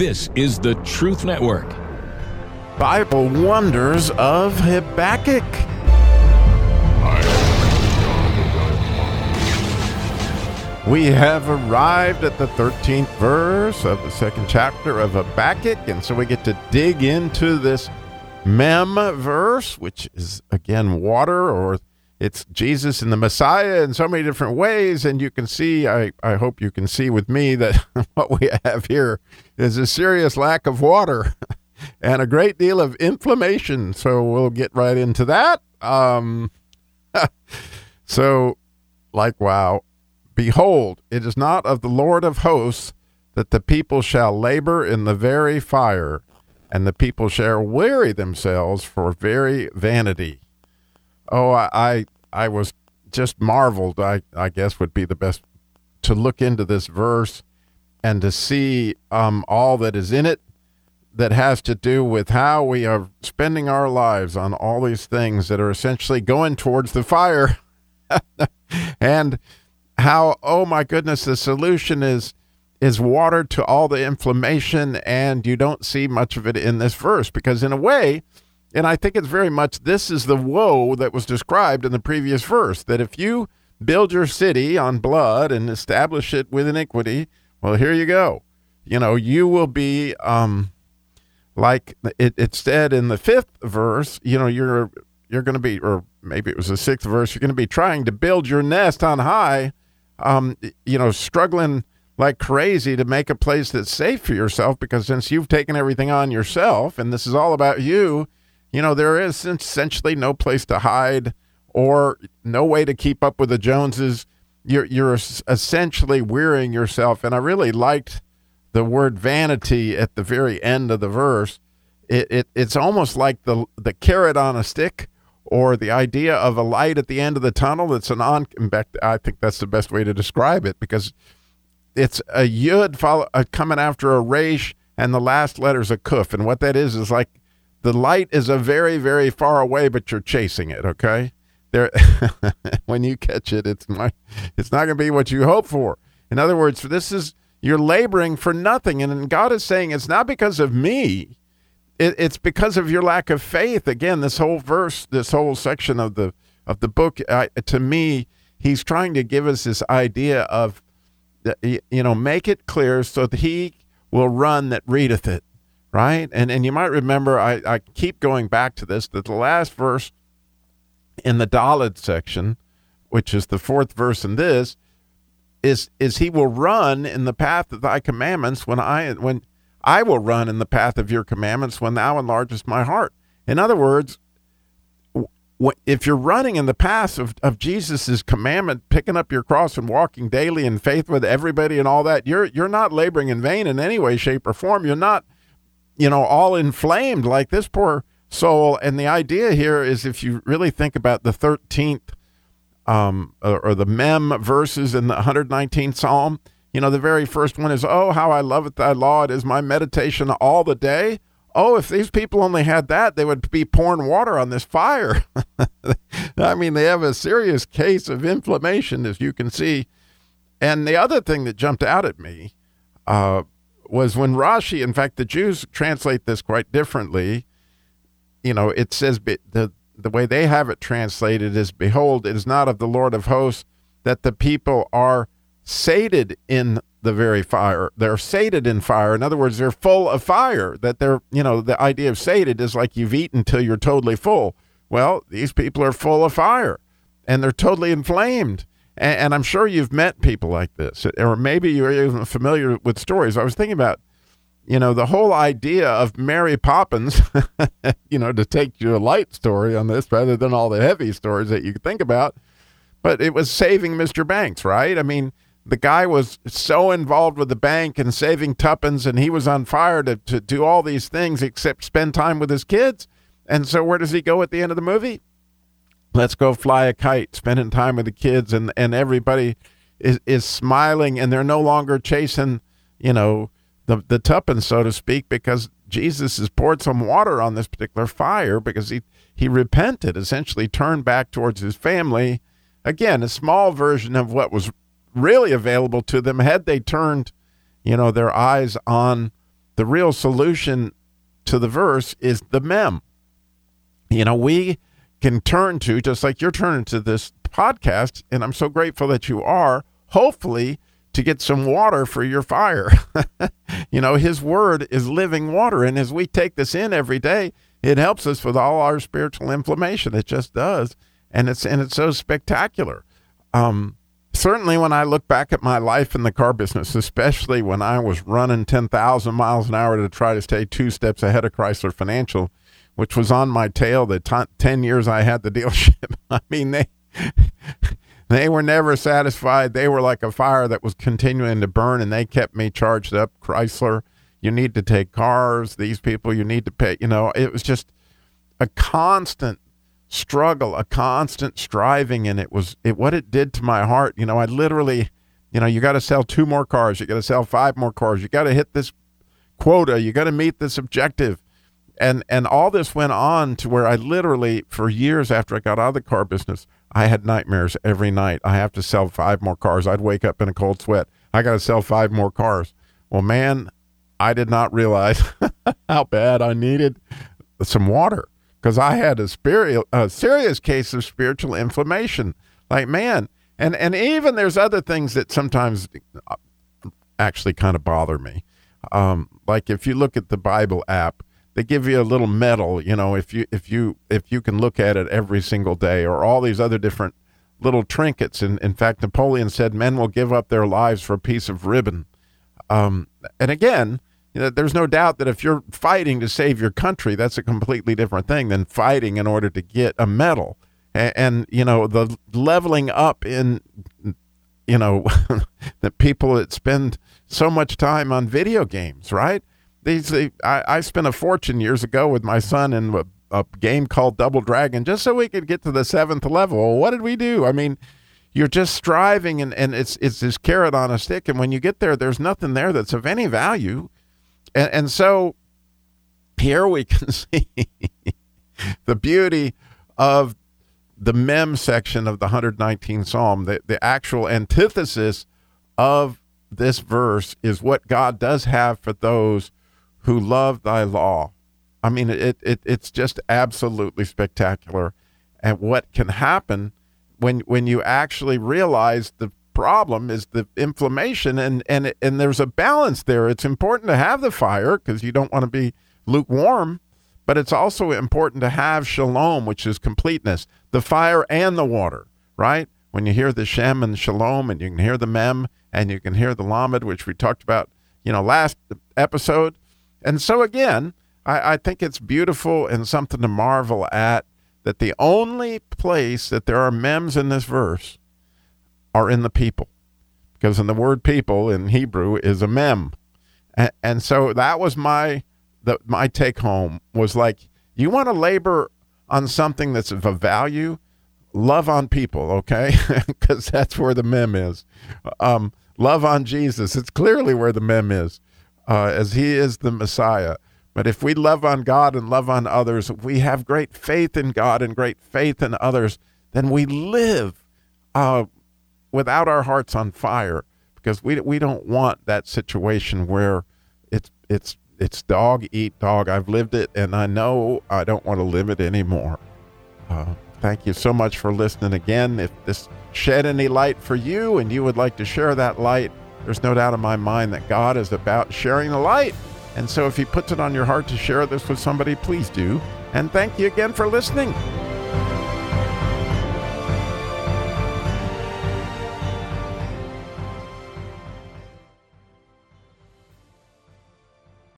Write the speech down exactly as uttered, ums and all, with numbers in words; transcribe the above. This is the Truth Network. Bible Wonders of Habakkuk. We have arrived at the thirteenth verse of the second chapter of Habakkuk, and so we get to dig into this mem verse, which is, again, water, or it's Jesus and the Messiah in so many different ways. And you can see, I, I hope you can see with me, that what we have here is a serious lack of water and a great deal of inflammation. So we'll get right into that. Um, so, like, wow. Behold, it is not of the Lord of hosts that the people shall labor in the very fire, and the people shall weary themselves for very vanity. Oh, I I, I was just marveled, I, I guess would be the best, to look into this verse and to see um, all that is in it that has to do with how we are spending our lives on all these things that are essentially going towards the fire. And how, oh my goodness, the solution is is water to all the inflammation, and you don't see much of it in this verse, because in a way, and I think it's very much, this is the woe that was described in the previous verse, that if you build your city on blood and establish it with iniquity, well, here you go. You know, you will be, um, like it, it said in the fifth verse, you know, you're, you're going to be, or maybe it was the sixth verse, you're going to be trying to build your nest on high, Um, you know, struggling like crazy to make a place that's safe for yourself, because since you've taken everything on yourself and this is all about you, you know, there is essentially no place to hide or no way to keep up with the Joneses. You're, you're essentially wearying yourself. And I really liked the word vanity at the very end of the verse. It, it it's almost like the the carrot on a stick, or the idea of a light at the end of the tunnel. That's an on, in fact, I think that's the best way to describe it, because it's a yud follow, uh, coming after a resh, and the last letter's a kuf. And what that is, is like the light is a very, very far away, but you're chasing it, okay? There, when you catch it, it's, my, it's not going to be what you hope for. In other words, this is, you're laboring for nothing. And God is saying, it's not because of me. It's because of your lack of faith. Again, this whole verse, this whole section of the of the book, uh, to me, he's trying to give us this idea of, you know, make it clear so that he will run that readeth it, right? And and you might remember, I, I keep going back to this, that the last verse in the Daled section, which is the fourth verse in this, is is he will run in the path of thy commandments when I when. I will run in the path of your commandments when thou enlargest my heart. In other words, if you're running in the path of, of Jesus' commandment, picking up your cross and walking daily in faith with everybody and all that, you're you're not laboring in vain in any way, shape, or form. You're not, you know, all inflamed like this poor soul. And the idea here is, if you really think about the thirteenth um, or, or the mem verses in the one hundred nineteenth Psalm, you know, the very first one is, oh, how I loveth thy law. It is my meditation all the day. Oh, if these people only had that, they would be pouring water on this fire. I mean, they have a serious case of inflammation, as you can see. And the other thing that jumped out at me uh, was when Rashi, in fact, the Jews translate this quite differently. You know, it says, the, the way they have it translated is, behold, it is not of the Lord of hosts that the people are sated in the very fire. They're sated in fire. In other words, they're full of fire. That they're, you know, the idea of sated is like you've eaten till you're totally full. Well, these people are full of fire, and they're totally inflamed. And, and I'm sure you've met people like this, or maybe you're even familiar with stories. I was thinking about, you know, the whole idea of Mary Poppins, you know, to take your light story on this rather than all the heavy stories that you could think about. But it was saving Mister Banks, right? I mean, the guy was so involved with the bank and saving tuppence, and he was on fire to, to do all these things except spend time with his kids. And so where does he go at the end of the movie? Let's go fly a kite, spending time with the kids, and, and everybody is, is smiling, and they're no longer chasing, you know, the, the tuppence, so to speak, because Jesus has poured some water on this particular fire, because he, he repented, essentially turned back towards his family. Again, a small version of what was really available to them had they turned, you know, their eyes on The real solution to the verse is the mem. You know, we can turn to, just like you're turning to this podcast, and I'm so grateful that you are, hopefully to get some water for your fire. You know, his word is living water. And as we take this in every day, it helps us with all our spiritual inflammation. It just does. And it's and it's so spectacular. Um, certainly when I look back at my life in the car business, especially when I was running ten thousand miles an hour to try to stay two steps ahead of Chrysler Financial, which was on my tail the t- ten years I had the dealership. I mean, they... They were never satisfied. They were like a fire that was continuing to burn, and they kept me charged up. Chrysler, you need to take cars. These people, you need to pay. You know, it was just a constant struggle, a constant striving, and it was it what it did to my heart. You know, I literally, you know, you got to sell two more cars. You got to sell five more cars. You got to hit this quota. You got to meet this objective. And, and all this went on to where I literally, for years after I got out of the car business, I had nightmares every night. I have to sell five more cars. I'd wake up in a cold sweat. I got to sell five more cars. Well, man, I did not realize how bad I needed some water, because I had a, spiri- a serious case of spiritual inflammation. Like, man, and, and even there's other things that sometimes actually kind of bother me. Um, like if you look at the Bible app, they give you a little medal, you know, if you if you if you can look at it every single day, or all these other different little trinkets. And in fact, Napoleon said, "Men will give up their lives for a piece of ribbon." Um, and again, you know, there's no doubt that if you're fighting to save your country, that's a completely different thing than fighting in order to get a medal. And, and you know, the leveling up in, you know, the people that spend so much time on video games, right? These, I, I spent a fortune years ago with my son in a, a game called Double Dragon, just so we could get to the seventh level. Well, what did we do? I mean, you're just striving, and, and it's it's this carrot on a stick. And when you get there, there's nothing there that's of any value. And, and so here we can see the beauty of the mem section of the one hundred nineteenth Psalm. The, the actual antithesis of this verse is what God does have for those who love thy law. I mean, it, it it's just absolutely spectacular. And what can happen when when you actually realize the problem is the inflammation, and and and there's a balance there. It's important to have the fire, because you don't want to be lukewarm, but it's also important to have shalom, which is completeness, the fire and the water, right? When you hear the shem and shalom, and you can hear the mem, and you can hear the lamed, which we talked about, you know, last episode. And so again, I, I think it's beautiful and something to marvel at, that the only place that there are mems in this verse are in the people, because in the word people in Hebrew is a mem. And, and so that was my, the, my take home was like, you want to labor on something that's of a value, love on people, okay? Because that's where the mem is. Um, love on Jesus. It's clearly where the mem is, uh, as he is the Messiah. But if we love on God and love on others, we have great faith in God and great faith in others, then we live uh, without our hearts on fire, because we we don't want that situation where it's it's it's dog eat dog. I've lived it, and I know I don't want to live it anymore. Uh, Thank you so much for listening again. If this shed any light for you and you would like to share that light, there's no doubt in my mind that God is about sharing the light. And so if he puts it on your heart to share this with somebody, please do. And thank you again for listening.